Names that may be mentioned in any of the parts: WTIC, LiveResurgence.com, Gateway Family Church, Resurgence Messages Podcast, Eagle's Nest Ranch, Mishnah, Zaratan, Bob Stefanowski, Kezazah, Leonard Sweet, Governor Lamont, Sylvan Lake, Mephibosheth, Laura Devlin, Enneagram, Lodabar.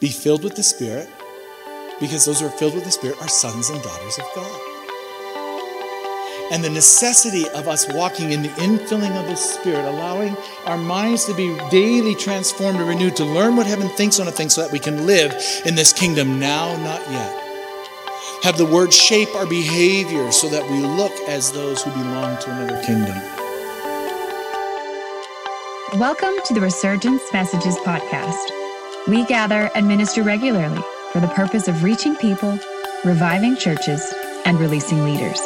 Be filled with the Spirit, because those who are filled with the Spirit are sons and daughters of God. And the necessity of us walking in the infilling of the Spirit, allowing our minds to be daily transformed and renewed, to learn what heaven thinks on a thing so that we can live in this kingdom now, not yet. Have the Word shape our behavior so that we look as those who belong to another kingdom. Welcome to the Resurgence Messages Podcast. We gather and minister regularly for the purpose of reaching people, reviving churches, and releasing leaders.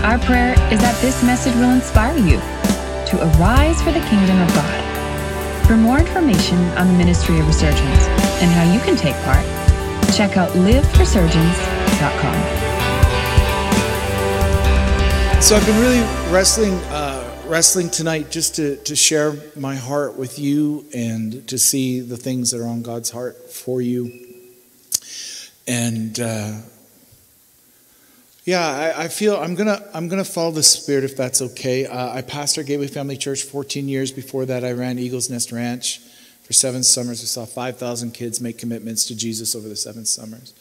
Our prayer is that this message will inspire you to arise for the kingdom of God. For more information on the ministry of Resurgence and how you can take part, check out LiveResurgence.com. So I've been really wrestling tonight just to share my heart with you and to see the things that are on God's heart for you. And I feel I'm gonna follow the Spirit, if that's okay. I pastored Gateway Family Church 14 years. Before that, I ran Eagle's Nest Ranch for 7 summers. We saw 5,000 kids make commitments to Jesus over the 7 summers.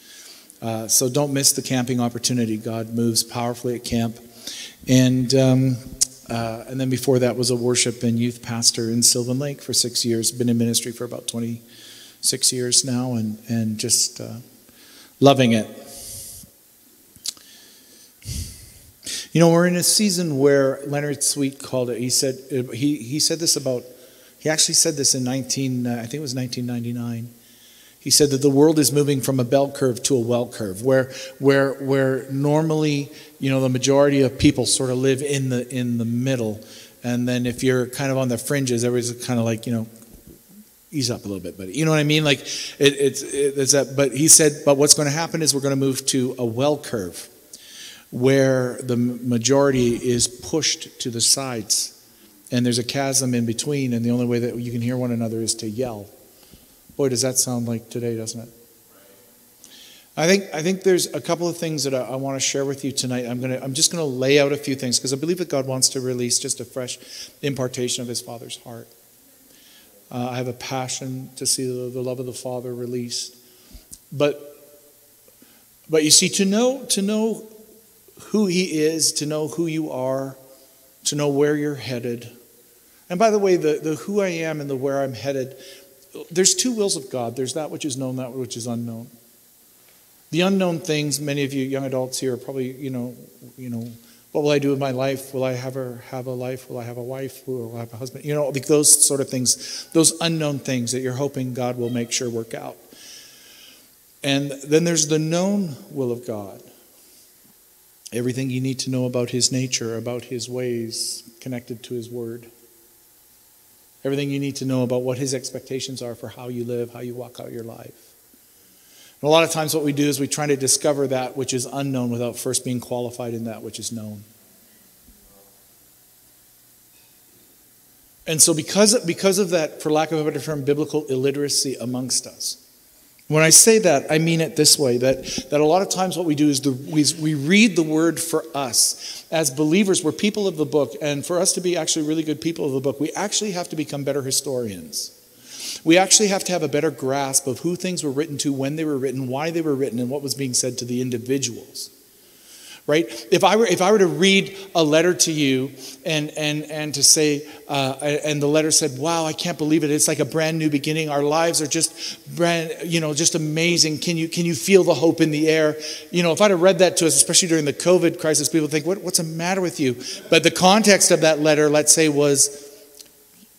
So don't miss the camping opportunity. God moves powerfully at camp. And then before that was a worship and youth pastor in Sylvan Lake for 6 years. Been in ministry for about 26 years now, and just loving it. You know, we're in a season where Leonard Sweet called it. He said he actually said this in 1999. He said that the world is moving from a bell curve to a well curve, where normally, you know, the majority of people sort of live in the middle, and then if you're kind of on the fringes, everybody's kind of like, you know, ease up a little bit, buddy. You know what I mean? Like it's that. But he said, but what's going to happen is we're going to move to a well curve, where the majority is pushed to the sides, and there's a chasm in between, and the only way that you can hear one another is to yell. Boy, does that sound like today, doesn't it? I think there's a couple of things that I want to share with you tonight. I'm just gonna lay out a few things, because I believe that God wants to release just a fresh impartation of His Father's heart. I have a passion to see the love of the Father released, but you see, to know. Who He is, to know who you are, to know where you're headed. And by the way, the who I am and the where I'm headed, there's 2 wills of God. There's that which is known, that which is unknown. The unknown things, many of you young adults here are probably, you know, what will I do with my life? Will I have a life? Will I have a wife? Will I have a husband? You know, like those sort of things, those unknown things that you're hoping God will make sure work out. And then there's the known will of God. Everything you need to know about His nature, about His ways, connected to His Word. Everything you need to know about what His expectations are for how you live, how you walk out your life. And a lot of times what we do is we try to discover that which is unknown without first being qualified in that which is known. And so because of that, for lack of a better term, biblical illiteracy amongst us. When I say that, I mean it this way, that a lot of times what we do is we read the Word for us. As believers, we're people of the book, and for us to be actually really good people of the book, we actually have to become better historians. We actually have to have a better grasp of who things were written to, when they were written, why they were written, and what was being said to the individuals. Right? If I were to read a letter to you and to say, and the letter said, wow, I can't believe it. It's like a brand new beginning. Our lives are just just amazing. Can you feel the hope in the air? You know, if I'd have read that to us, especially during the COVID crisis, people would think, what's the matter with you? But the context of that letter, let's say, was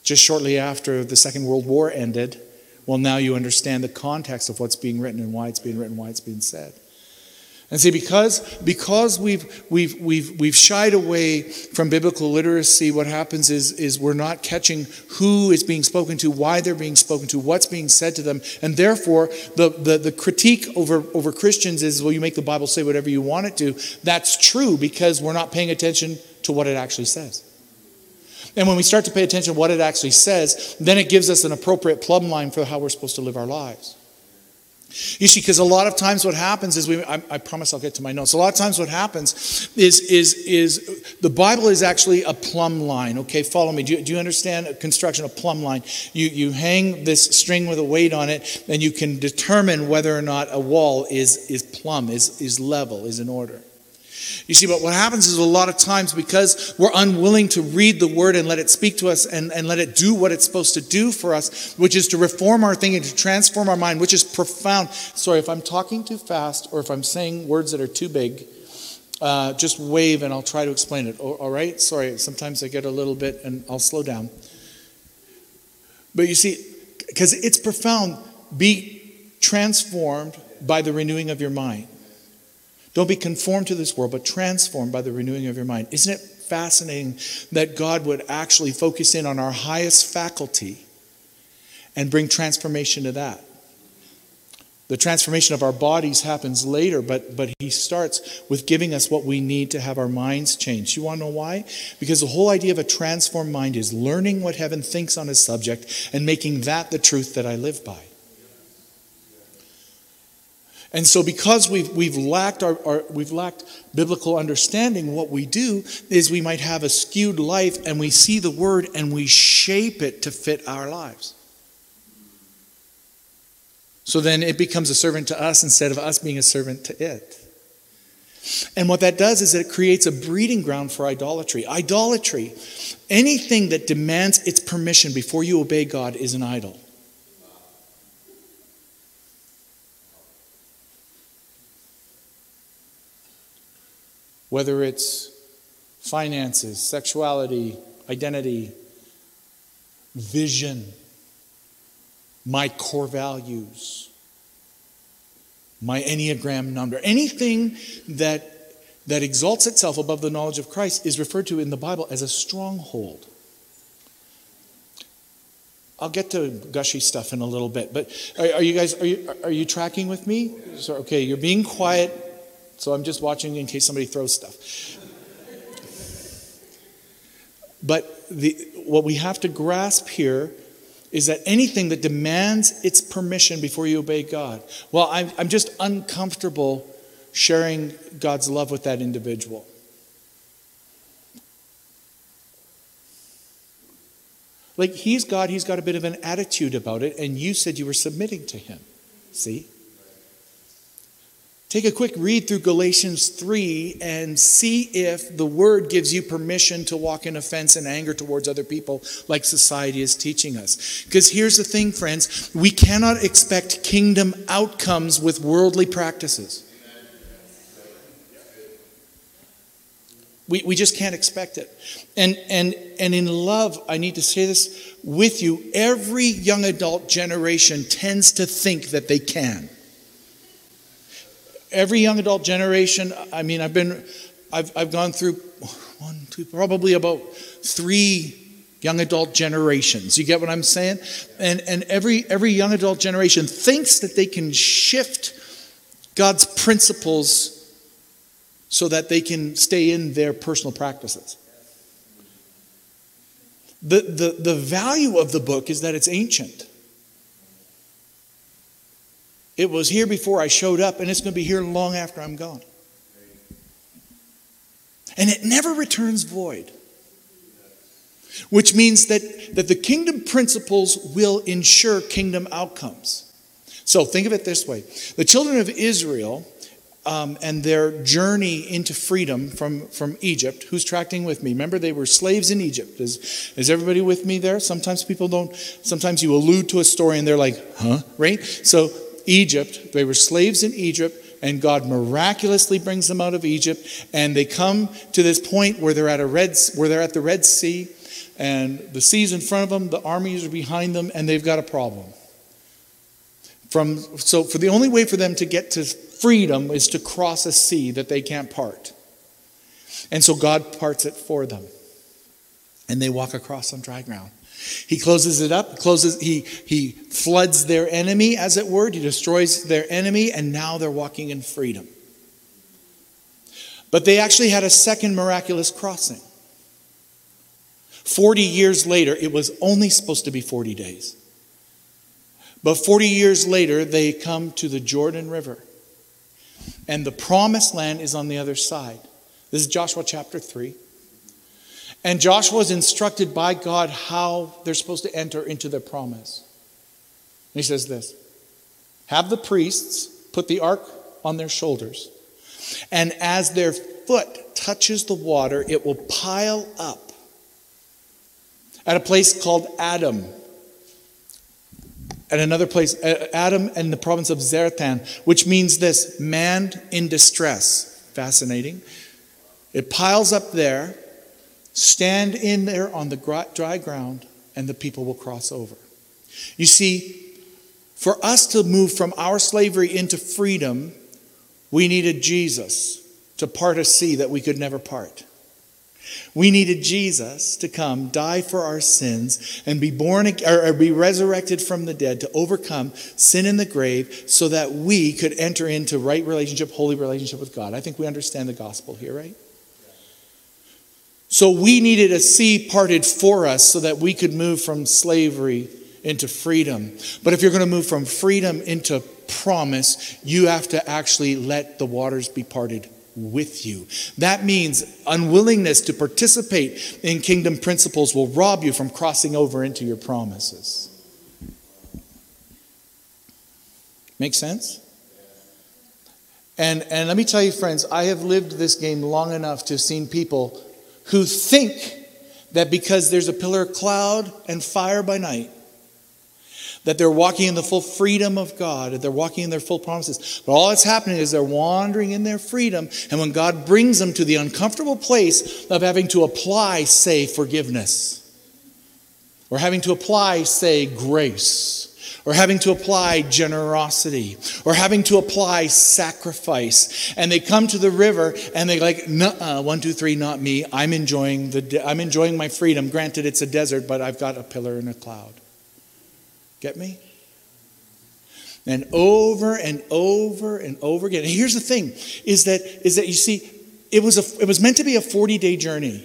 just shortly after the Second World War ended. Well, now you understand the context of what's being written and why it's being written, why it's being said. And see, because we've shied away from biblical literacy, what happens is we're not catching who is being spoken to, why they're being spoken to, what's being said to them, and therefore the critique over Christians is, well, you make the Bible say whatever you want it to. That's true, because we're not paying attention to what it actually says. And when we start to pay attention to what it actually says, then it gives us an appropriate plumb line for how we're supposed to live our lives. You see, because a lot of times what happens is I promise I'll get to my notes. A lot of times what happens is the Bible is actually a plumb line. Okay, follow me. Do you understand construction? A plumb line. You hang this string with a weight on it, and you can determine whether or not a wall is plumb, is level, is in order. You see, but what happens is a lot of times because we're unwilling to read the word and let it speak to us and let it do what it's supposed to do for us, which is to reform our thinking, to transform our mind, which is profound. Sorry, if I'm talking too fast or if I'm saying words that are too big, just wave and I'll try to explain it. All right? Sorry, sometimes I get a little bit and I'll slow down. But you see, because it's profound, be transformed by the renewing of your mind. Don't be conformed to this world, but transformed by the renewing of your mind. Isn't it fascinating that God would actually focus in on our highest faculty and bring transformation to that? The transformation of our bodies happens later, but he starts with giving us what we need to have our minds changed. You want to know why? Because the whole idea of a transformed mind is learning what heaven thinks on a subject and making that the truth that I live by. And so because we've lacked biblical understanding, what we do is we might have a skewed life and we see the word and we shape it to fit our lives. So then it becomes a servant to us instead of us being a servant to it. And what that does is it creates a breeding ground for idolatry. Idolatry, anything that demands its permission before you obey God is an idol. Whether it's finances, sexuality, identity, vision, my core values, my Enneagram number, anything that exalts itself above the knowledge of Christ is referred to in the Bible as a stronghold. I'll get to gushy stuff in a little bit, but are you tracking with me? So, okay, you're being quiet. So I'm just watching in case somebody throws stuff. But what we have to grasp here is that anything that demands its permission before you obey God, well, I'm just uncomfortable sharing God's love with that individual. Like, he's God, he's got a bit of an attitude about it, and you said you were submitting to him. See? Take a quick read through Galatians 3 and see if the word gives you permission to walk in offense and anger towards other people like society is teaching us. Because here's the thing, friends, we cannot expect kingdom outcomes with worldly practices. We just can't expect it. And in love, I need to say this with you, every young adult generation tends to think that they can. Every young adult generation, I mean, I've gone through probably about 3 young adult generations. You get what I'm saying? And every young adult generation thinks that they can shift God's principles so that they can stay in their personal practices. The value of the book is that it's ancient. It was here before I showed up, and it's going to be here long after I'm gone. And it never returns void, which means that the kingdom principles will ensure kingdom outcomes. So think of it this way. The children of Israel and their journey into freedom from Egypt, who's tracking with me? Remember, they were slaves in Egypt. Is everybody with me there? Sometimes people don't. Sometimes you allude to a story, and they're like, huh? Right? So Egypt, they were slaves in Egypt, and God miraculously brings them out of Egypt, and they come to this point where they're at the Red Sea, and the sea's in front of them, the armies are behind them, and they've got a problem. So the only way for them to get to freedom is to cross a sea that they can't part. And so God parts it for them, and they walk across on dry ground. He closes it up, he floods their enemy, as it were. He destroys their enemy, and now they're walking in freedom. But they actually had a second miraculous crossing. 40 years later, it was only supposed to be 40 days. But 40 years later, they come to the Jordan River. And the promised land is on the other side. This is Joshua chapter 3. And Joshua is instructed by God how they're supposed to enter into the promise. And he says this, have the priests put the ark on their shoulders. And as their foot touches the water, it will pile up at a place called Adam. At another place, Adam in the province of Zaratan, which means this, man in distress. Fascinating. It piles up there. Stand in there on the dry ground, and the people will cross over. You see, for us to move from our slavery into freedom, we needed Jesus to part a sea that we could never part. We needed Jesus to come, die for our sins, and be born or be resurrected from the dead to overcome sin in the grave so that we could enter into right relationship, holy relationship with God. I think we understand the gospel here, right? So we needed a sea parted for us so that we could move from slavery into freedom. But if you're going to move from freedom into promise, you have to actually let the waters be parted with you. That means unwillingness to participate in kingdom principles will rob you from crossing over into your promises. Make sense? And let me tell you, friends, I have lived this game long enough to have seen people who think that because there's a pillar of cloud and fire by night, that they're walking in the full freedom of God, that they're walking in their full promises. But all that's happening is they're wandering in their freedom. And when God brings them to the uncomfortable place of having to apply, say, forgiveness, or having to apply, say, grace, or having to apply generosity, or having to apply sacrifice, and they come to the river and they're like, nuh-uh, 1, 2, 3, not me. I'm enjoying my freedom. Granted, it's a desert, but I've got a pillar and a cloud. Get me? And over again. And here's the thing, is that you see, it was meant to be a 40-day journey.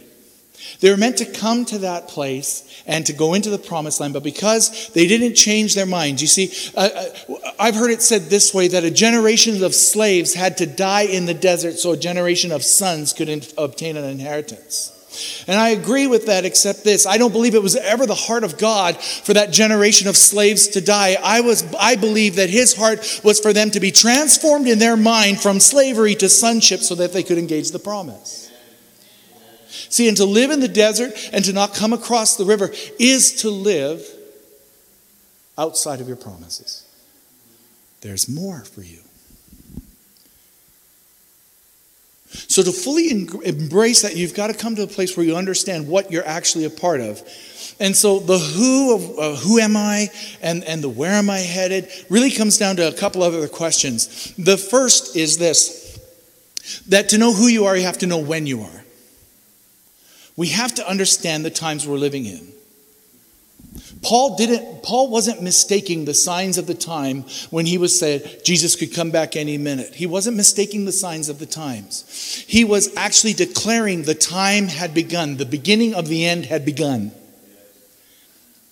They were meant to come to that place and to go into the promised land, but because they didn't change their minds, you see, I've heard it said this way, that a generation of slaves had to die in the desert so a generation of sons could obtain an inheritance. And I agree with that, except this. I don't believe it was ever the heart of God for that generation of slaves to die. I believe that his heart was for them to be transformed in their mind from slavery to sonship so that they could engage the promise. See, and to live in the desert and to not come across the river is to live outside of your promises. There's more for you. So to fully embrace that, you've got to come to a place where you understand what you're actually a part of. And so the who of who am I and the where am I headed really comes down to a couple other questions. The first is this, that to know who you are, you have to know when you are. We have to understand the times we're living in. Paul wasn't mistaking the signs of the time when he was said Jesus could come back any minute. He wasn't mistaking the signs of the times. He was actually declaring the time had begun. The beginning of the end had begun.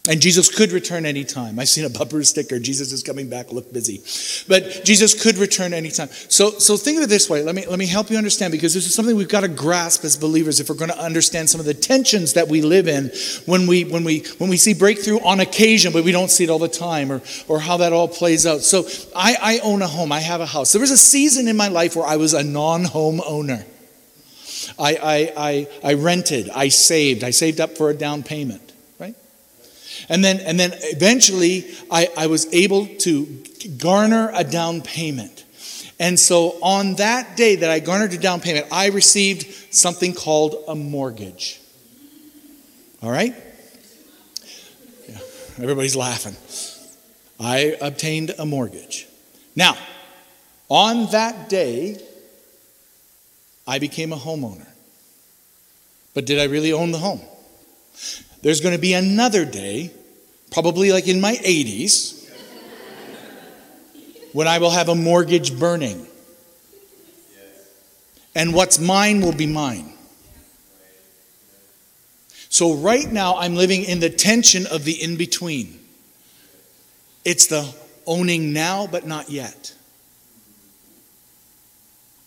And Jesus could return any time. I've seen a bumper sticker, Jesus is coming back, look busy. But Jesus could return any time. So think of it this way. Let me help you understand, because this is something we've got to grasp as believers if we're going to understand some of the tensions that we live in when we see breakthrough on occasion, but we don't see it all the time, or how that all plays out. So I own a home. I have a house. There was a season in my life where I was a non-home owner. I rented. I saved up for a down payment. And then eventually I was able to garner a down payment. And so on that day that I garnered a down payment, I received something called a mortgage. All right? Yeah, everybody's laughing. I obtained a mortgage. Now, on that day, I became a homeowner. But did I really own the home? There's going to be another day, probably like in my 80s, when I will have a mortgage burning. And what's mine will be mine. So right now I'm living in the tension of the in-between. It's the owning now but not yet.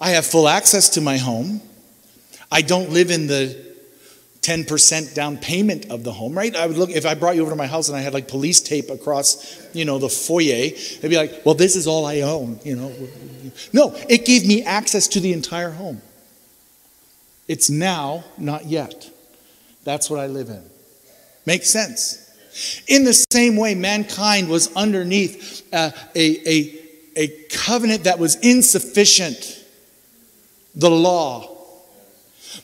I have full access to my home. I don't live in the 10% down payment of the home, right? I would look, if I brought you over to my house and I had like police tape across, the foyer, they'd be like, well, this is all I own, No, it gave me access to the entire home. It's now, not yet. That's what I live in. Makes sense. In the same way, mankind was underneath a covenant that was insufficient, the law,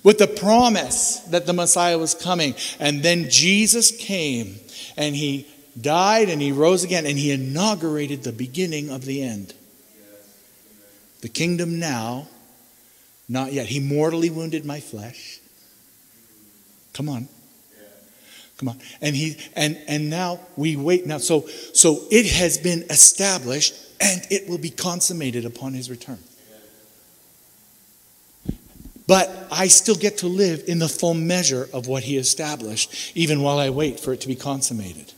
with the promise that the Messiah was coming. And then Jesus came and he died and he rose again and he inaugurated the beginning of the end. The kingdom now, not yet. He mortally wounded my flesh. Come on. Come on. And now we wait. Now so it has been established and it will be consummated upon his return. But I still get to live in the full measure of what he established, even while I wait for it to be consummated.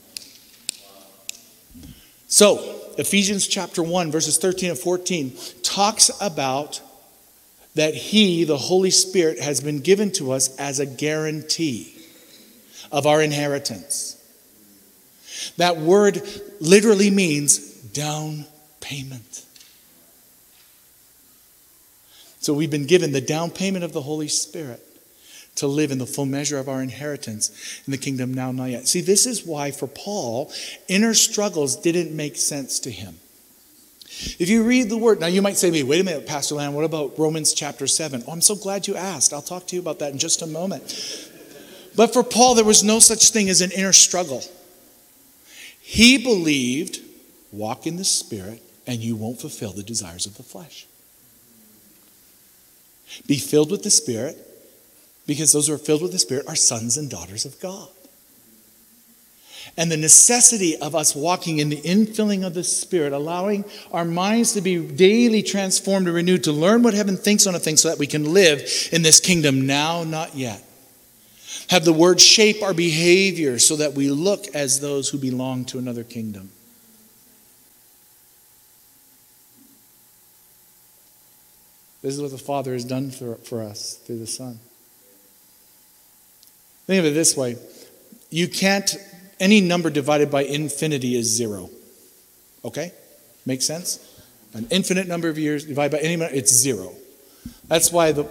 So, Ephesians chapter 1, verses 13 and 14, talks about that he, the Holy Spirit, has been given to us as a guarantee of our inheritance. That word literally means down payment. So we've been given the down payment of the Holy Spirit to live in the full measure of our inheritance in the kingdom now, not yet. See, this is why for Paul, inner struggles didn't make sense to him. If you read the word, now you might say to me, wait a minute, Pastor Lamb, what about Romans chapter 7? Oh, I'm so glad you asked. I'll talk to you about that in just a moment. But for Paul, there was no such thing as an inner struggle. He believed, walk in the Spirit and you won't fulfill the desires of the flesh. Be filled with the Spirit, because those who are filled with the Spirit are sons and daughters of God. And the necessity of us walking in the infilling of the Spirit, allowing our minds to be daily transformed and renewed, to learn what heaven thinks on a thing so that we can live in this kingdom now, not yet. Have the word shape our behavior so that we look as those who belong to another kingdom. This is what the Father has done for us through the Son. Think of it this way. You can't, any number divided by infinity is zero. Okay? Make sense? An infinite number of years divided by any number, it's zero. That's why the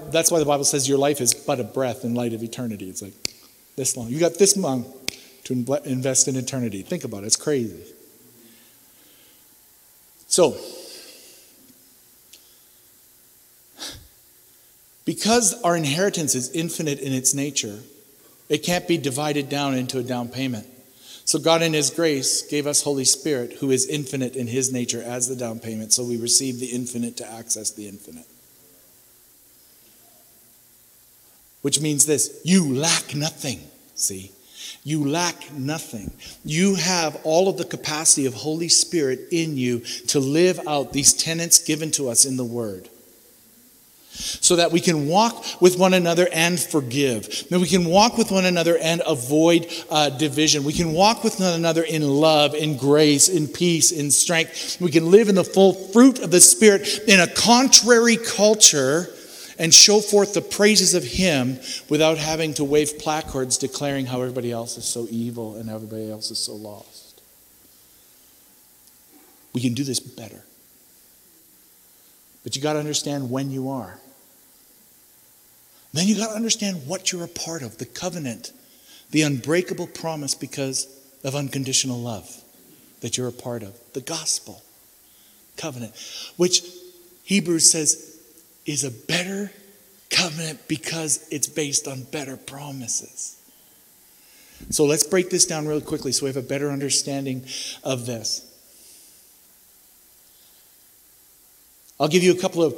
Bible says your life is but a breath in light of eternity. It's like this long. You got this long to invest in eternity. Think about it. It's crazy. So, because our inheritance is infinite in its nature, it can't be divided down into a down payment. So God in his grace gave us Holy Spirit, who is infinite in his nature, as the down payment. So we receive the infinite to access the infinite. Which means this, you lack nothing, see? You lack nothing. You have all of the capacity of Holy Spirit in you to live out these tenets given to us in the Word. So that we can walk with one another and forgive. That we can walk with one another and avoid division. We can walk with one another in love, in grace, in peace, in strength. We can live in the full fruit of the Spirit in a contrary culture and show forth the praises of Him without having to wave placards declaring how everybody else is so evil and everybody else is so lost. We can do this better. But you got to understand when you are. Then you got to understand what you're a part of, the covenant, the unbreakable promise because of unconditional love that you're a part of, the gospel covenant, which Hebrews says is a better covenant because it's based on better promises. So let's break this down really quickly so we have a better understanding of this. I'll give you a couple of,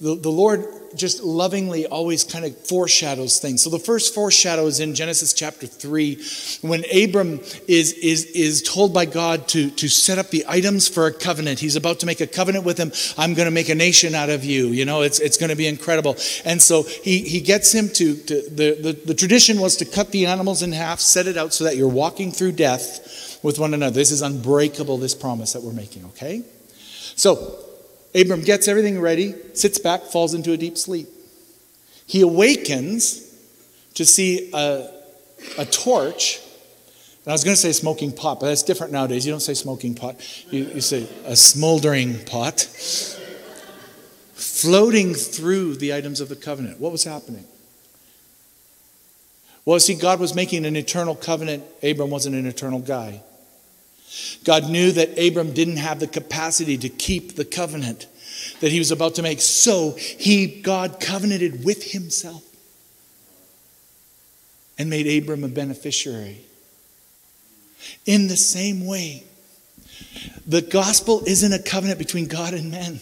the Lord just lovingly always kind of foreshadows things. So the first foreshadow is in Genesis chapter 3 when Abram is told by God to set up the items for a covenant. He's about to make a covenant with him. I'm going to make a nation out of you. It's going to be incredible. And so he gets him to the tradition was to cut the animals in half, set it out so that you're walking through death with one another. This is unbreakable, this promise that we're making, okay? So Abram gets everything ready, sits back, falls into a deep sleep. He awakens to see a torch. And I was going to say smoking pot, but that's different nowadays. You don't say smoking pot. You say a smoldering pot. Floating through the items of the covenant. What was happening? Well, see, God was making an eternal covenant. Abram wasn't an eternal guy. God knew that Abram didn't have the capacity to keep the covenant that he was about to make. So God covenanted with himself and made Abram a beneficiary. In the same way, the gospel isn't a covenant between God and men.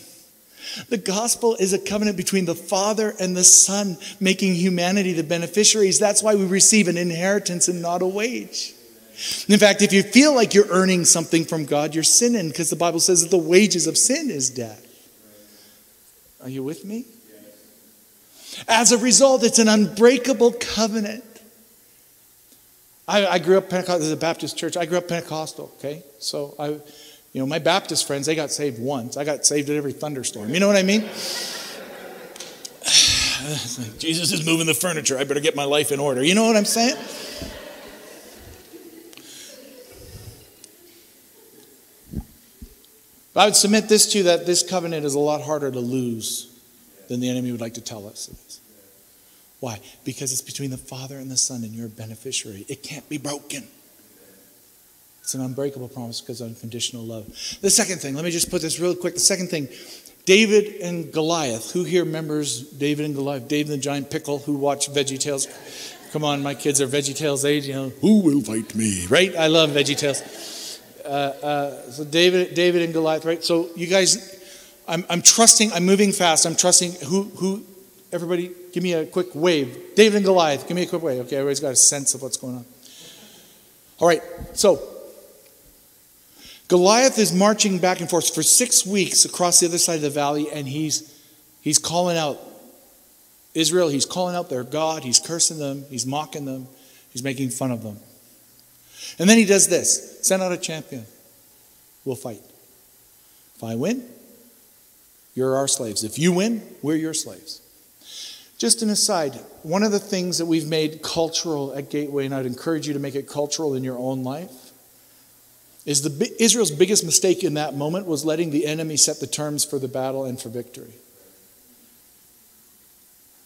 The gospel is a covenant between the Father and the Son, making humanity the beneficiaries. That's why we receive an inheritance and not a wage. In fact, if you feel like you're earning something from God, you're sinning, because the Bible says that the wages of sin is death. Are you with me? As a result, it's an unbreakable covenant. I grew up Pentecostal. This is a Baptist church. I grew up Pentecostal, okay? So my Baptist friends, they got saved once. I got saved at every thunderstorm. You know what I mean? Like, Jesus is moving the furniture. I better get my life in order. You know what I'm saying? I would submit this to you, that this covenant is a lot harder to lose than the enemy would like to tell us it is. Why? Because it's between the Father and the Son, and you're a beneficiary. It can't be broken. It's an unbreakable promise because of unconditional love. The second thing, let me just put this real quick. The second thing, David and Goliath. Who here remembers David and Goliath? David the giant pickle, who watched VeggieTales. Come on, my kids are VeggieTales age. You know, who will fight me? Right? I love VeggieTales. So David and Goliath, right? So you guys, I'm trusting. I'm moving fast. I'm trusting who. Everybody, give me a quick wave. David and Goliath, give me a quick wave. Okay, everybody's got a sense of what's going on. All right, so Goliath is marching back and forth for 6 weeks across the other side of the valley, and he's calling out Israel. He's calling out their God. He's cursing them. He's mocking them. He's making fun of them. And then he does this. Send out a champion. We'll fight. If I win, you're our slaves. If you win, we're your slaves. Just an aside, one of the things that we've made cultural at Gateway, and I'd encourage you to make it cultural in your own life, is Israel's biggest mistake in that moment was letting the enemy set the terms for the battle and for victory.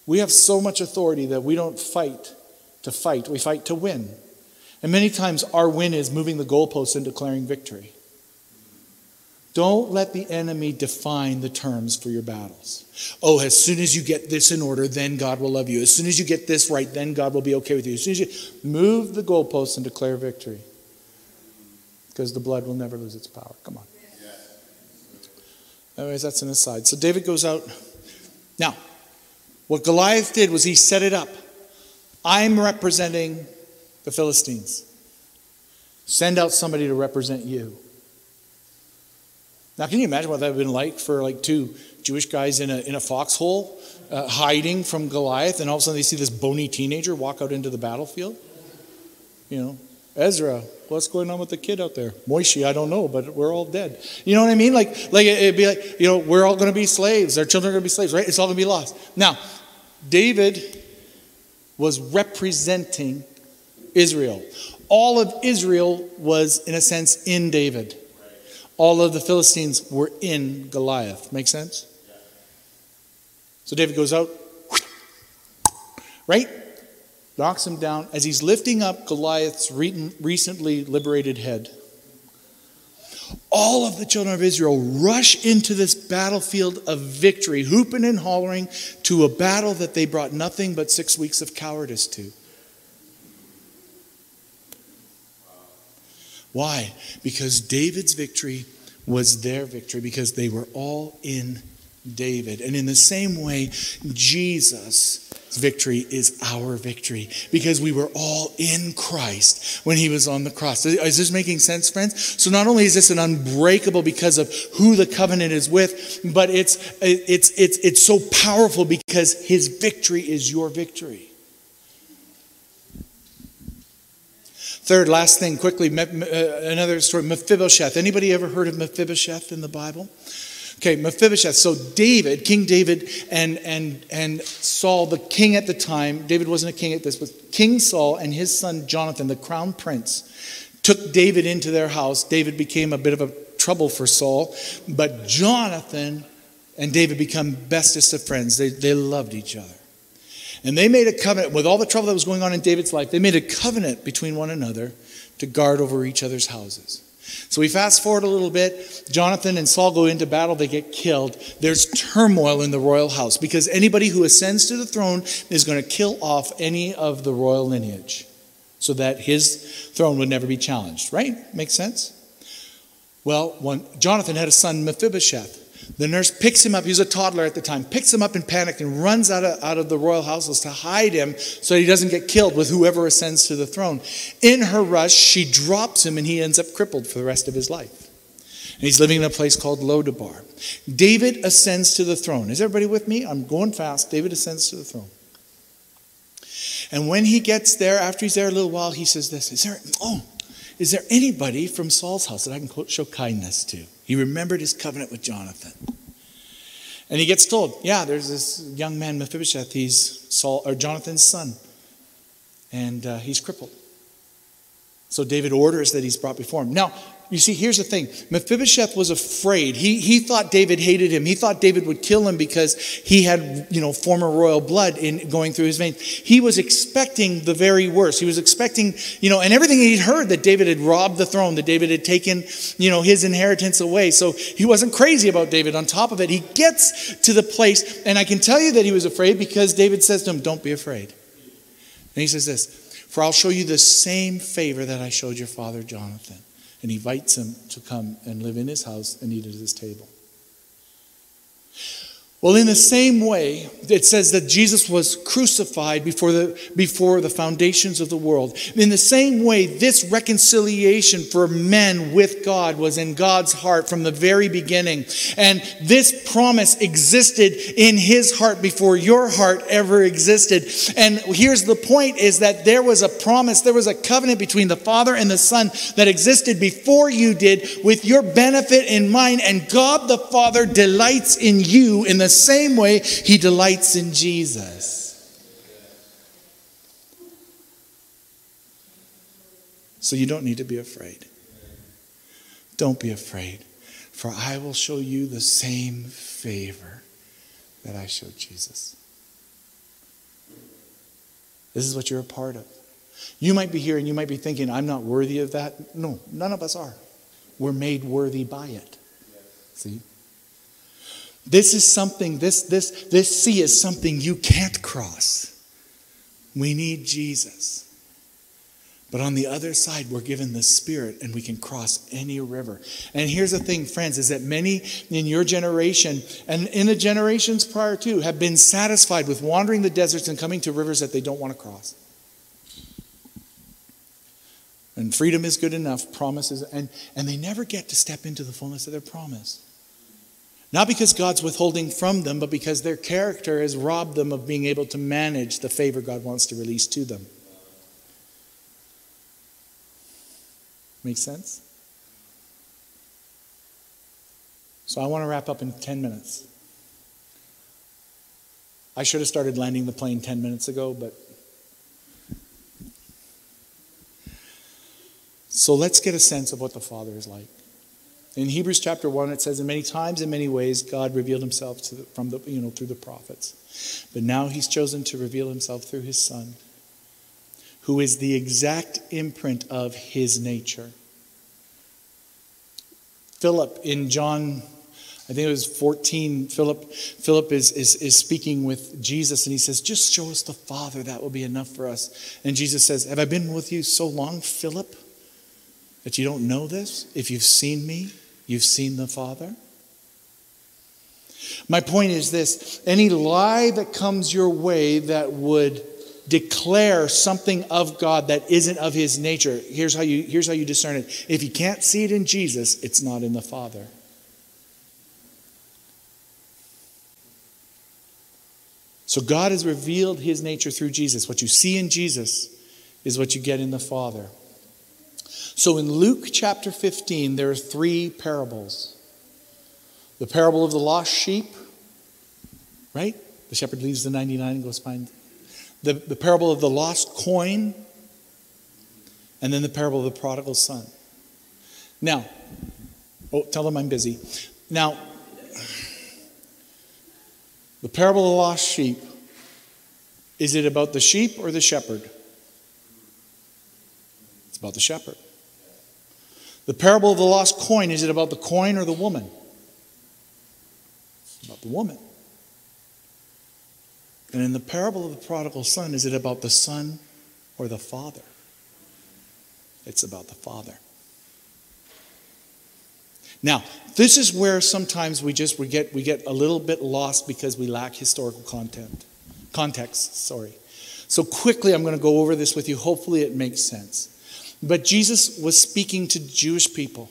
We have so much authority that we don't fight to fight. We fight to win. And many times our win is moving the goalposts and declaring victory. Don't let the enemy define the terms for your battles. Oh, as soon as you get this in order, then God will love you. As soon as you get this right, then God will be okay with you. As soon as you move the goalposts and declare victory, because the blood will never lose its power. Come on. Anyways, that's an aside. So David goes out. Now, what Goliath did was he set it up. I'm representing the Philistines. Send out somebody to represent you. Now, can you imagine what that would have been like for two Jewish guys in a foxhole hiding from Goliath, and all of a sudden they see this bony teenager walk out into the battlefield? You know, Ezra, what's going on with the kid out there? Moishi, I don't know, but we're all dead. You know what I mean? Like it'd be like, you know, we're all going to be slaves. Our children are going to be slaves, right? It's all going to be lost. Now, David was representing Israel. All of Israel was, in a sense, in David. All of the Philistines were in Goliath. Make sense? So David goes out, right? Knocks him down as he's lifting up Goliath's recently liberated head. All of the children of Israel rush into this battlefield of victory, hooping and hollering, to a battle that they brought nothing but 6 weeks of cowardice to. Why? Because David's victory was their victory, because they were all in David. And in the same way, Jesus' victory is our victory, because we were all in Christ when he was on the cross. Is this making sense, friends? So not only is this an unbreakable because of who the covenant is with, but it's so powerful because his victory is your victory. Third, last thing quickly, another story, Mephibosheth. Anybody ever heard of Mephibosheth in the Bible? Okay, Mephibosheth. So David, King David, and Saul, the king at the time, David wasn't a king at this, but King Saul and his son Jonathan, the crown prince, took David into their house. David became a bit of a trouble for Saul, but Jonathan and David become bestest of friends. They loved each other. And they made a covenant with all the trouble that was going on in David's life. They made a covenant between one another to guard over each other's houses. So we fast forward a little bit. Jonathan and Saul go into battle. They get killed. There's turmoil in the royal house because anybody who ascends to the throne is going to kill off any of the royal lineage so that his throne would never be challenged. Right? Makes sense? Well, Jonathan had a son, Mephibosheth. The nurse picks him up. He was a toddler at the time. Picks him up in panic and runs out of the royal houses to hide him so he doesn't get killed with whoever ascends to the throne. In her rush, she drops him and he ends up crippled for the rest of his life. And he's living in a place called Lodabar. David ascends to the throne. Is everybody with me? I'm going fast. David ascends to the throne. And when he gets there, after he's there a little while, he says this. Is there anybody from Saul's house that I can show kindness to? He remembered his covenant with Jonathan. And he gets told, yeah, there's this young man, Mephibosheth. He's Jonathan's son. And he's crippled. So David orders that he's brought before him. Now, you see, here's the thing. Mephibosheth was afraid. He thought David hated him. He thought David would kill him because he had, former royal blood in going through his veins. He was expecting the very worst. He was expecting, and everything he'd heard that David had robbed the throne, that David had taken, his inheritance away. So he wasn't crazy about David. On top of it, he gets to the place, and I can tell you that he was afraid because David says to him, don't be afraid. And he says this, for I'll show you the same favor that I showed your father Jonathan. And he invites him to come and live in his house and eat at his table. Well, in the same way, it says that Jesus was crucified before the foundations of the world. In the same way, this reconciliation for men with God was in God's heart from the very beginning. And this promise existed in his heart before your heart ever existed. And here's the point, is that there was a promise, there was a covenant between the Father and the Son that existed before you did with your benefit in mind. And God the Father delights in you in the same way he delights in Jesus. So you don't need to be afraid. Don't be afraid, for I will show you the same favor that I showed Jesus. This is what you're a part of. You might be here and you might be thinking, I'm not worthy of that. No, none of us are. We're made worthy by it. See? This is something, this sea is something you can't cross. We need Jesus. But on the other side, we're given the Spirit and we can cross any river. And here's the thing, friends, is that many in your generation and in the generations prior to have been satisfied with wandering the deserts and coming to rivers that they don't want to cross. And freedom is good enough, promises, and they never get to step into the fullness of their promise. Not because God's withholding from them, but because their character has robbed them of being able to manage the favor God wants to release to them. Make sense? So I want to wrap up in 10 minutes. I should have started landing the plane 10 minutes ago, but... So let's get a sense of what the Father is like. In Hebrews chapter 1, it says, in many times, in many ways, God revealed himself through the prophets. But now he's chosen to reveal himself through his Son, who is the exact imprint of his nature. Philip in John, I think it was 14, Philip is speaking with Jesus, and he says, just show us the Father, that will be enough for us. And Jesus says, have I been with you so long, Philip, that you don't know this? If you've seen me, you've seen the Father. My point is this. Any lie that comes your way that would declare something of God that isn't of his nature, here's how you discern it. If you can't see it in Jesus, it's not in the Father. So God has revealed his nature through Jesus. What you see in Jesus is what you get in the Father. So in Luke chapter 15, there are three parables. The parable of the lost sheep, right? The shepherd leaves the 99 and goes find. The parable of the lost coin. And then the parable of the prodigal son. Now, tell them I'm busy. Now, the parable of the lost sheep. Is it about the sheep or the shepherd? It's about the shepherd. The parable of the lost coin, is it about the coin or the woman? It's about the woman. And in the parable of the prodigal son, is it about the son or the father? It's about the father. Now, this is where sometimes we get a little bit lost because we lack historical context. So quickly, I'm going to go over this with you. Hopefully it makes sense. But Jesus was speaking to Jewish people.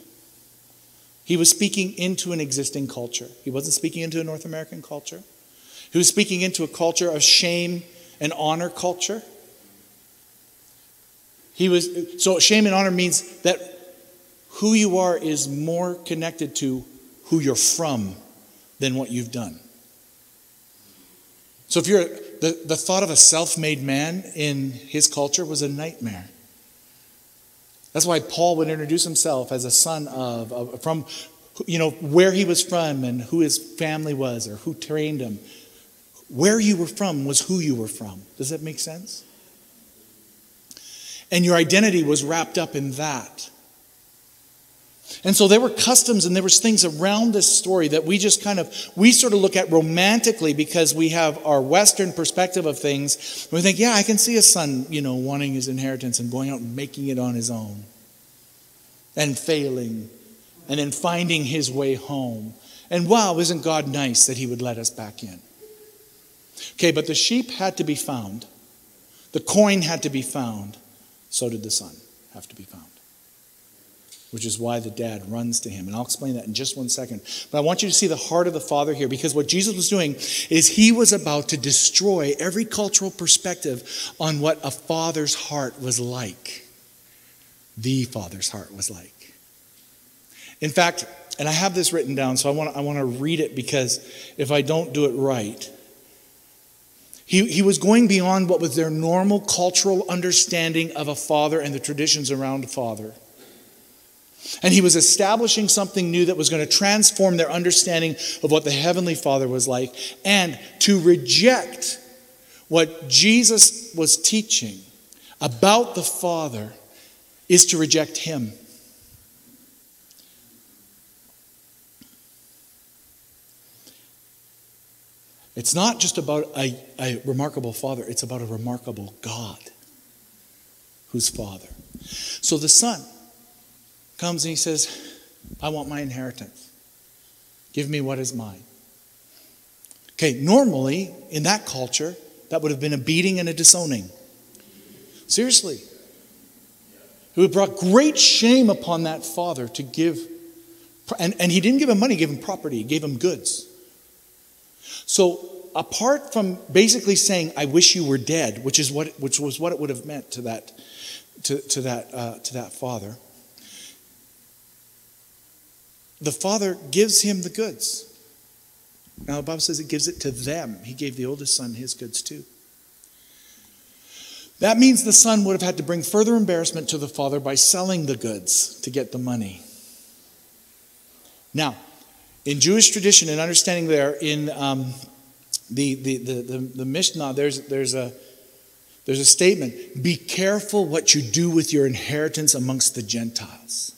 He was speaking into an existing culture. He wasn't speaking into a North American culture. He was speaking into a culture of shame and honor culture. So shame and honor means that who you are is more connected to who you're from than what you've done. So if you're the thought of a self-made man in his culture was a nightmare. That's why Paul would introduce himself as a son of from, you know, where he was from and who his family was or who trained him. Where you were from was who you were from. Does that make sense? And your identity was wrapped up in that. And so there were customs and there was things around this story that we sort of look at romantically because we have our Western perspective of things. We think, yeah, I can see a son, you know, wanting his inheritance and going out and making it on his own. And failing. And then finding his way home. And wow, isn't God nice that he would let us back in? Okay, but the sheep had to be found. The coin had to be found. So did the son have to be found. Which is why the dad runs to him. And I'll explain that in just one second. But I want you to see the heart of the father here. Because what Jesus was doing is he was about to destroy every cultural perspective on what a father's heart was like. The father's heart was like. In fact, and I have this written down, so I want to read it because if I don't do it right... He was going beyond what was their normal cultural understanding of a father and the traditions around a father. And he was establishing something new that was going to transform their understanding of what the heavenly father was like. And to reject what Jesus was teaching about the father is to reject him. It's not just about a remarkable father. It's about a remarkable God who's father. So the son comes and he says, I want my inheritance. Give me what is mine. Okay, normally in that culture, that would have been a beating and a disowning. Seriously. It would have brought great shame upon that father to give. And he didn't give him money, he gave him property, he gave him goods. So apart from basically saying, I wish you were dead, which was what it would have meant to that father, the father gives him the goods. Now the Bible says it gives it to them. He gave the oldest son his goods too. That means the son would have had to bring further embarrassment to the father by selling the goods to get the money. Now, in Jewish tradition and understanding there, in the Mishnah, there's a statement: "Be careful what you do with your inheritance amongst the Gentiles,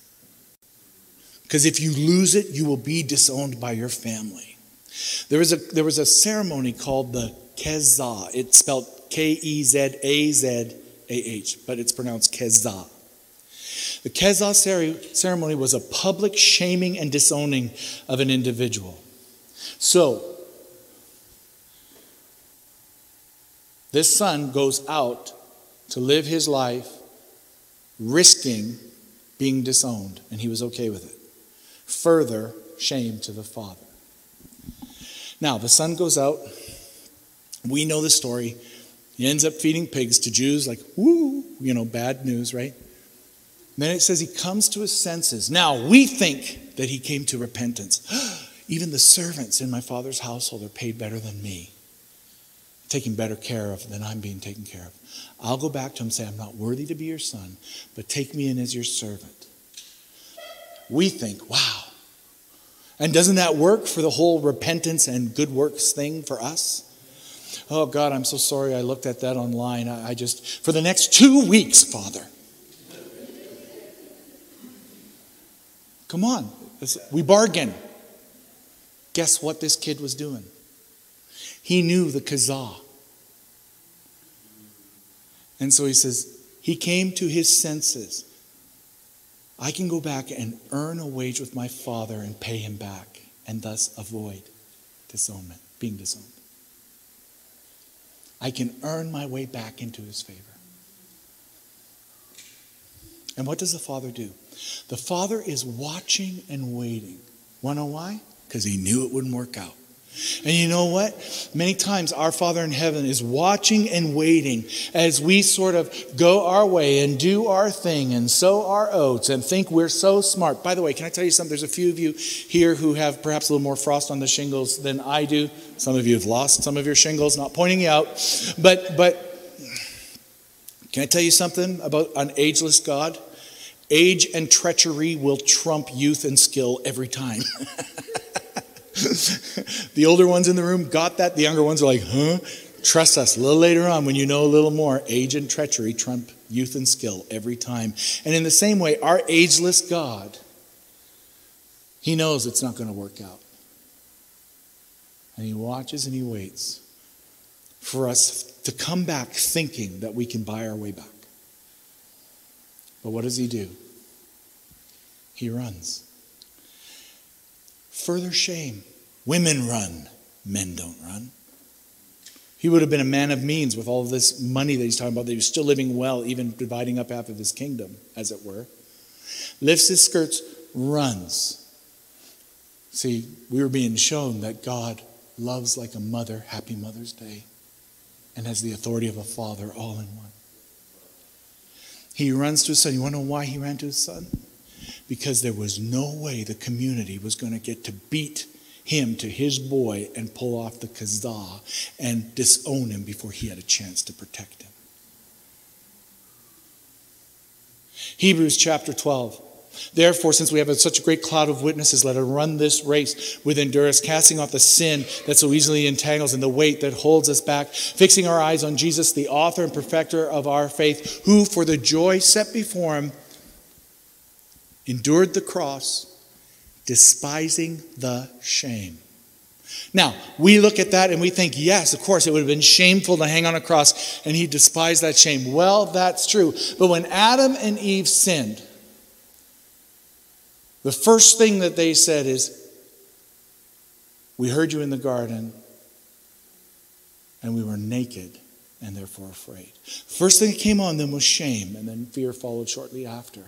because if you lose it, you will be disowned by your family." There was a ceremony called the Kezazah. It's spelled Kezazah, but it's pronounced Kezah. The Kezazah ceremony was a public shaming and disowning of an individual. So, this son goes out to live his life risking being disowned, and he was okay with it. Further shame to the father. Now, the son goes out. We know the story. He ends up feeding pigs to Jews, like, woo, you know, bad news, right? Then it says he comes to his senses. Now we think that he came to repentance. Even the servants in my father's household are paid better than me. Taken better care of than I'm being taken care of. I'll go back to him and say, I'm not worthy to be your son, but take me in as your servant. We think, wow. And doesn't that work for the whole repentance and good works thing for us? Oh God, I'm so sorry I looked at that online. I just, for the next 2 weeks, Father. Come on. We bargain. Guess what this kid was doing? He knew the Kezazah. And so he says, he came to his senses. I can go back and earn a wage with my father and pay him back and thus avoid disownment, being disowned. I can earn my way back into his favor. And what does the father do? The father is watching and waiting. Want to know why? Because he knew it wouldn't work out. And you know what? Many times our Father in heaven is watching and waiting as we sort of go our way and do our thing and sow our oats and think we're so smart. By the way, can I tell you something? There's a few of you here who have perhaps a little more frost on the shingles than I do. Some of you have lost some of your shingles, not pointing you out. But can I tell you something about an ageless God? Age and treachery will trump youth and skill every time. The older ones in the room got that. The younger ones are like, huh? Trust us. A little later on, when you know a little more, age and treachery trump youth and skill every time. And in the same way, our ageless God, he knows it's not going to work out. And he watches and he waits for us to come back thinking that we can buy our way back. But what does he do? He runs. Further shame. Women run. Men don't run. He would have been a man of means with all of this money that he's talking about, that he was still living well, even dividing up half of his kingdom, as it were. Lifts his skirts, runs. See, we were being shown that God loves like a mother, happy Mother's Day, and has the authority of a father all in one. He runs to his son. You want to know why he ran to his son? Because there was no way the community was going to get to beat him to his boy and pull off the Kezazah and disown him before he had a chance to protect him. Hebrews chapter 12. Therefore, since we have such a great cloud of witnesses, let us run this race with endurance, casting off the sin that so easily entangles and the weight that holds us back, fixing our eyes on Jesus, the author and perfecter of our faith, who for the joy set before him endured the cross, despising the shame. Now, we look at that and we think, yes, of course, it would have been shameful to hang on a cross, and he despised that shame. Well, that's true. But when Adam and Eve sinned, the first thing that they said is, we heard you in the garden, and we were naked and therefore afraid. First thing that came on them was shame, and then fear followed shortly after.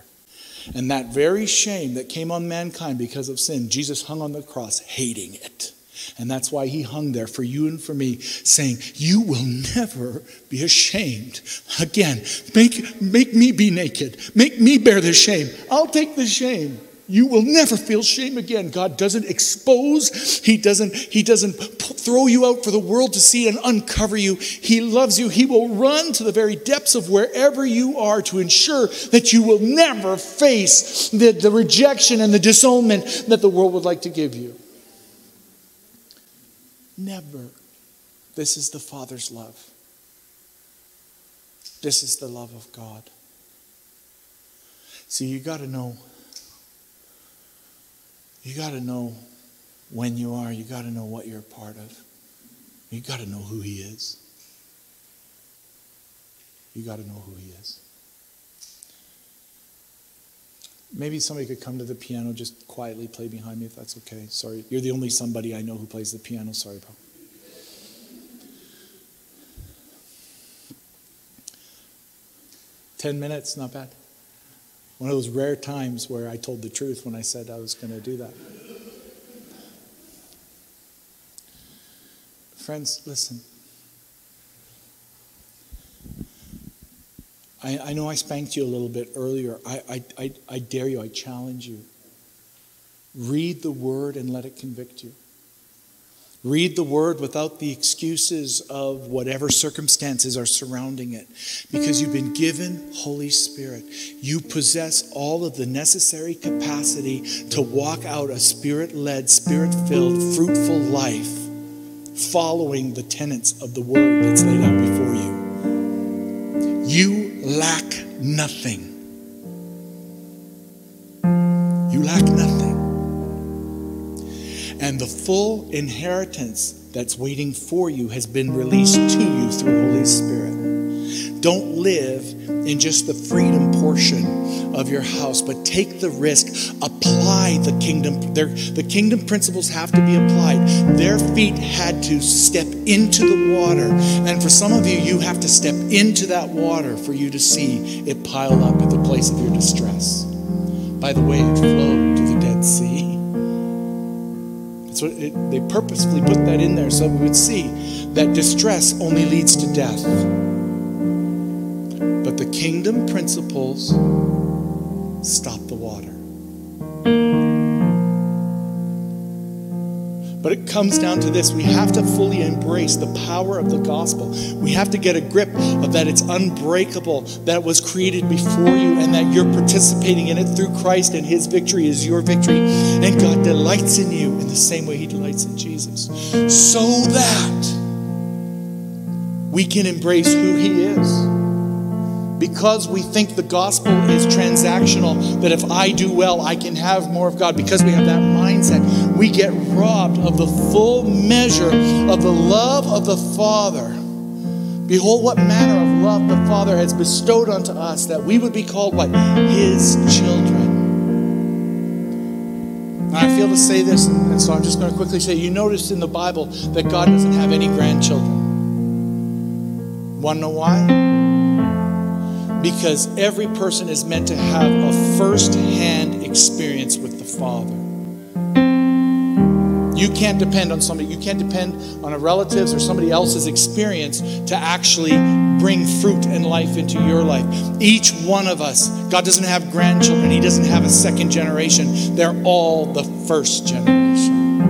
And that very shame that came on mankind because of sin, Jesus hung on the cross hating it. And that's why he hung there for you and for me, saying, you will never be ashamed. Again, make me be naked. Make me bear the shame. I'll take the shame. You will never feel shame again. God doesn't expose. He doesn't throw you out for the world to see and uncover you. He loves you. He will run to the very depths of wherever you are to ensure that you will never face the rejection and the disownment that the world would like to give you. Never. This is the Father's love. This is the love of God. See, you got to know. You got to know when you are. You got to know what you're a part of. You got to know who he is. You got to know who he is. Maybe somebody could come to the piano, just quietly play behind me if that's okay. Sorry, you're the only somebody I know who plays the piano. Sorry, bro. Ten minutes, not bad. One of those rare times where I told the truth when I said I was going to do that. Friends, listen. I know I spanked you a little bit earlier. I dare you. I challenge you. Read the word and let it convict you. Read the word without the excuses of whatever circumstances are surrounding it. Because you've been given Holy Spirit. You possess all of the necessary capacity to walk out a Spirit-led, Spirit-filled, fruitful life following the tenets of the word that's laid out before you. You lack nothing. You lack nothing. And the full inheritance that's waiting for you has been released to you through the Holy Spirit. Don't live in just the freedom portion of your house, but take the risk. Apply the kingdom. The kingdom principles have to be applied. Their feet had to step into the water. And for some of you, you have to step into that water for you to see it pile up at the place of your distress. By the way, it flowed to the Dead Sea. So they purposefully put that in there so we would see that distress only leads to death. But the kingdom principles stop the water. But it comes down to this. We have to fully embrace the power of the gospel. We have to get a grip of that it's unbreakable, that it was created before you, and that you're participating in it through Christ, and his victory is your victory. And God delights in you in the same way he delights in Jesus. So that we can embrace who he is. Because we think the gospel is transactional, that if I do well, I can have more of God. Because we have that mindset, we get robbed of the full measure of the love of the Father. Behold, what manner of love the Father has bestowed unto us, that we would be called what? His children. Now, I feel to say this, and so I'm just going to quickly say, you notice in the Bible that God doesn't have any grandchildren. Want to know why? Because every person is meant to have a first-hand experience with the Father. You can't depend on somebody. You can't depend on a relative's or somebody else's experience to actually bring fruit and life into your life. Each one of us, God doesn't have grandchildren. He doesn't have a second generation. They're all the first generation.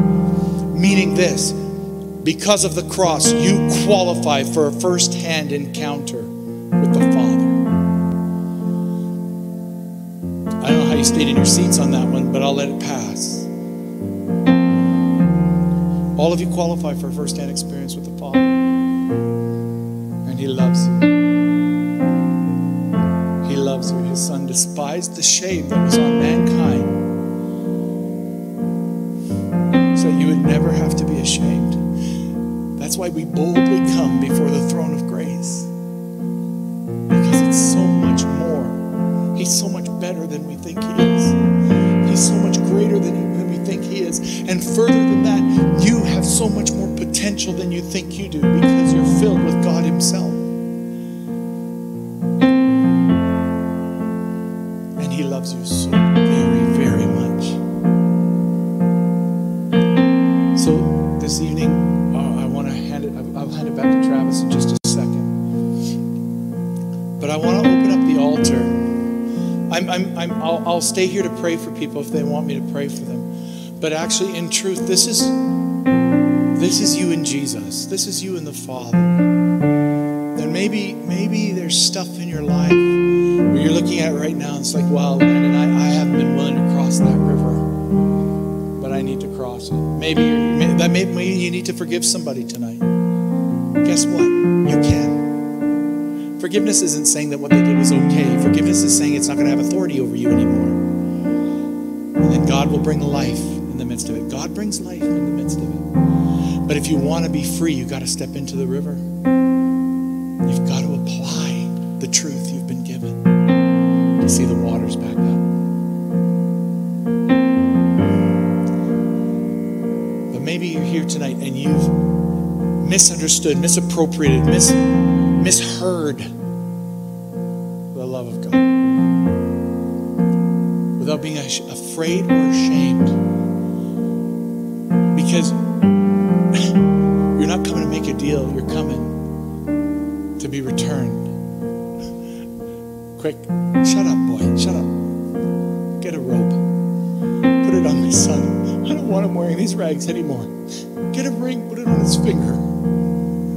Meaning this, because of the cross, you qualify for a first-hand encounter with the Father. I don't know how you stayed in your seats on that one, but I'll let it pass. All of you qualify for a first-hand experience with the Father. And he loves you. He loves you. His Son despised the shame that was on mankind so that you would never have to be ashamed. That's why we boldly come before the throne of grace. Because it's so much more. He's so much better than we think he is. He's so much greater than we think he is. And further than that, you have so much more potential than you think you do because you're filled with God himself. And he loves you so very, very much. So this evening, I'll hand it back to Travis in just a second. But I want to open up the altar. I'll stay here to pray for people if they want me to pray for them. But actually, in truth, this is you in Jesus. This is you in the Father. And maybe there's stuff in your life where you're looking at it right now, and it's like, wow, Leonard, I haven't been willing to cross that river, but I need to cross it. Maybe you need to forgive somebody tonight. Guess what? You can. Forgiveness isn't saying that what they did was okay. Forgiveness is saying it's not going to have authority over you anymore. And then God will bring life in the midst of it. God brings life in the midst of it. But if you want to be free, you've got to step into the river. You've got to apply the truth you've been given to see the waters back up. But maybe you're here tonight and you've misunderstood, misappropriated, misheard the love of God without being afraid or ashamed, because you're not coming to make a deal. You're coming to be returned. quick. Shut up, boy. Shut up. Get a rope. Put it on my son. I don't want him wearing these rags anymore. Get a ring. Put it on his finger.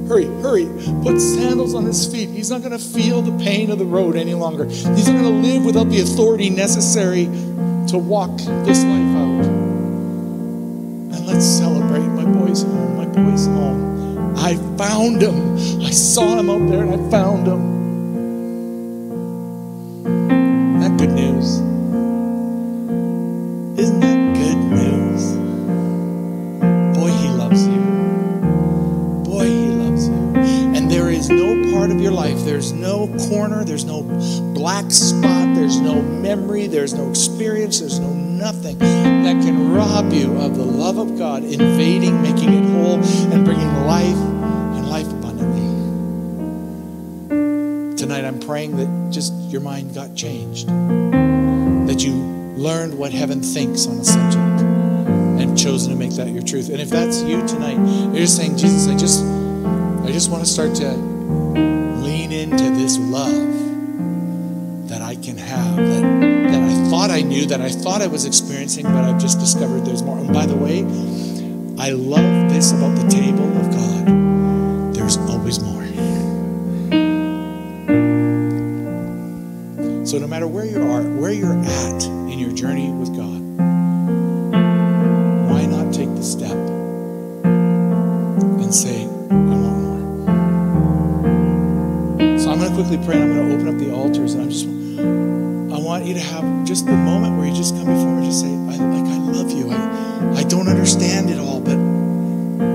Hurry, hurry. Put sandals on his feet. He's not going to feel the pain of the road any longer. He's not going to live without the authority necessary to walk this life out. And let's celebrate. My boy's home. My boy's home. I found him. I saw him out there and I found him. There's no corner, there's no black spot, there's no memory, there's no experience, there's no nothing that can rob you of the love of God invading, making it whole, and bringing life and life abundantly. Tonight I'm praying that just your mind got changed, that you learned what heaven thinks on a subject and chosen to make that your truth. And if that's you tonight, you're just saying, Jesus, I just want to start to lean into this love that I can have, that I thought I knew, that I thought I was experiencing, but I've just discovered there's more. And by the way, I love this about the table of God. There's always more. So no matter where you are, where you're at in your journey with God, why not take the step and say, quickly pray. I'm going to open up the altars, and I want you to have just the moment where you just come before me and just say, I love you. I don't understand it all, but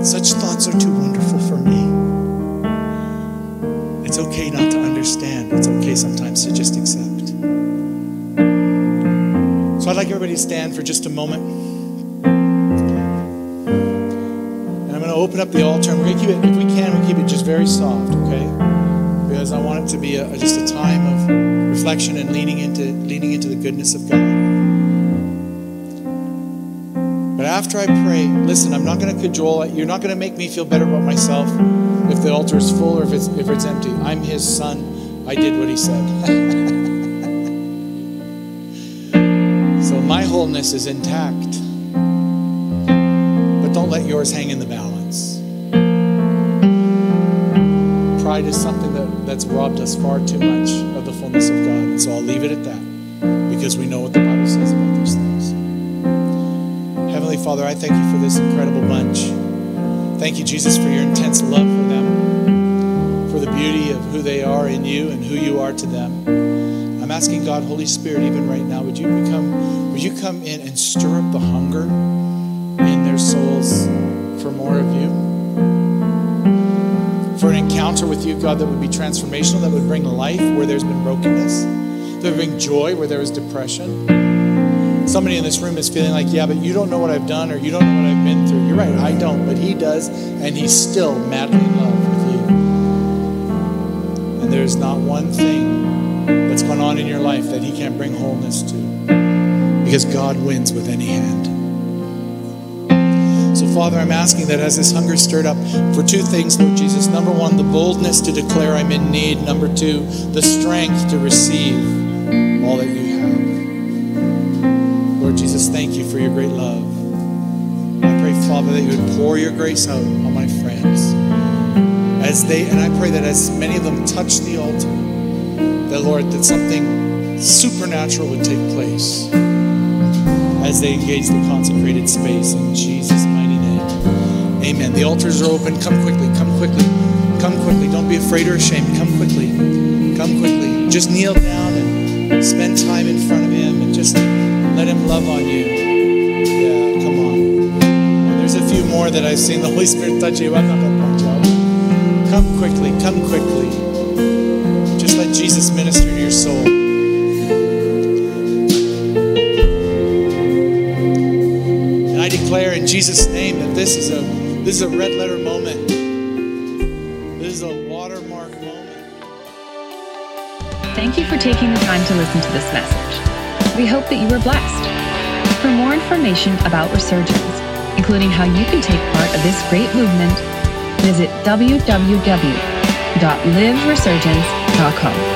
such thoughts are too wonderful for me. It's okay not to understand. It's okay sometimes to just accept. So I'd like everybody to stand for just a moment. And I'm going to open up the altar, and we're going to keep it, if we can, we keep it just very soft, okay? I want it to be just a time of reflection and leaning into the goodness of God. But after I pray, listen, I'm not going to cajole it. You're not going to make me feel better about myself if the altar is full or if it's empty. I'm His son. I did what He said. So my wholeness is intact. But don't let yours hang in the balance. Pride is something that's robbed us far too much of the fullness of God. And so I'll leave it at that, because we know what the Bible says about these things. Heavenly Father, I thank you for this incredible bunch. Thank you, Jesus, for your intense love for them, for the beauty of who they are in you and who you are to them. I'm asking God, Holy Spirit, even right now, would you come in and stir up the hunger in their souls for more of you? For an encounter with you, God, that would be transformational, that would bring life where there's been brokenness, that would bring joy where there was depression. Somebody in this room is feeling like, yeah, but you don't know what I've done, or you don't know what I've been through. You're right, I don't, but He does, and He's still madly in love with you. And there's not one thing that's gone on in your life that He can't bring wholeness to, because God wins with any hand. Father, I'm asking that as this hunger stirred up for two things, Lord Jesus. Number one, the boldness to declare I'm in need. Number two, the strength to receive all that you have. Lord Jesus, thank you for your great love. I pray, Father, that you would pour your grace out on my friends. And I pray that as many of them touch the altar, that, Lord, that something supernatural would take place as they engage the consecrated space in Jesus' mighty name. Amen. The altars are open. Come quickly. Come quickly. Come quickly. Don't be afraid or ashamed. Come quickly. Come quickly. Just kneel down and spend time in front of Him and just let Him love on you. Yeah, come on. And there's a few more that I've seen the Holy Spirit touch you. I'm not going to punch out. Come quickly. Come quickly. Just let Jesus minister to your soul. In Jesus' name, that this is a red letter moment. This is a watermark moment. Thank you for taking the time to listen to this message. We hope that you were blessed. For more information about Resurgence, including how you can take part of this great movement, visit www.liveresurgence.com.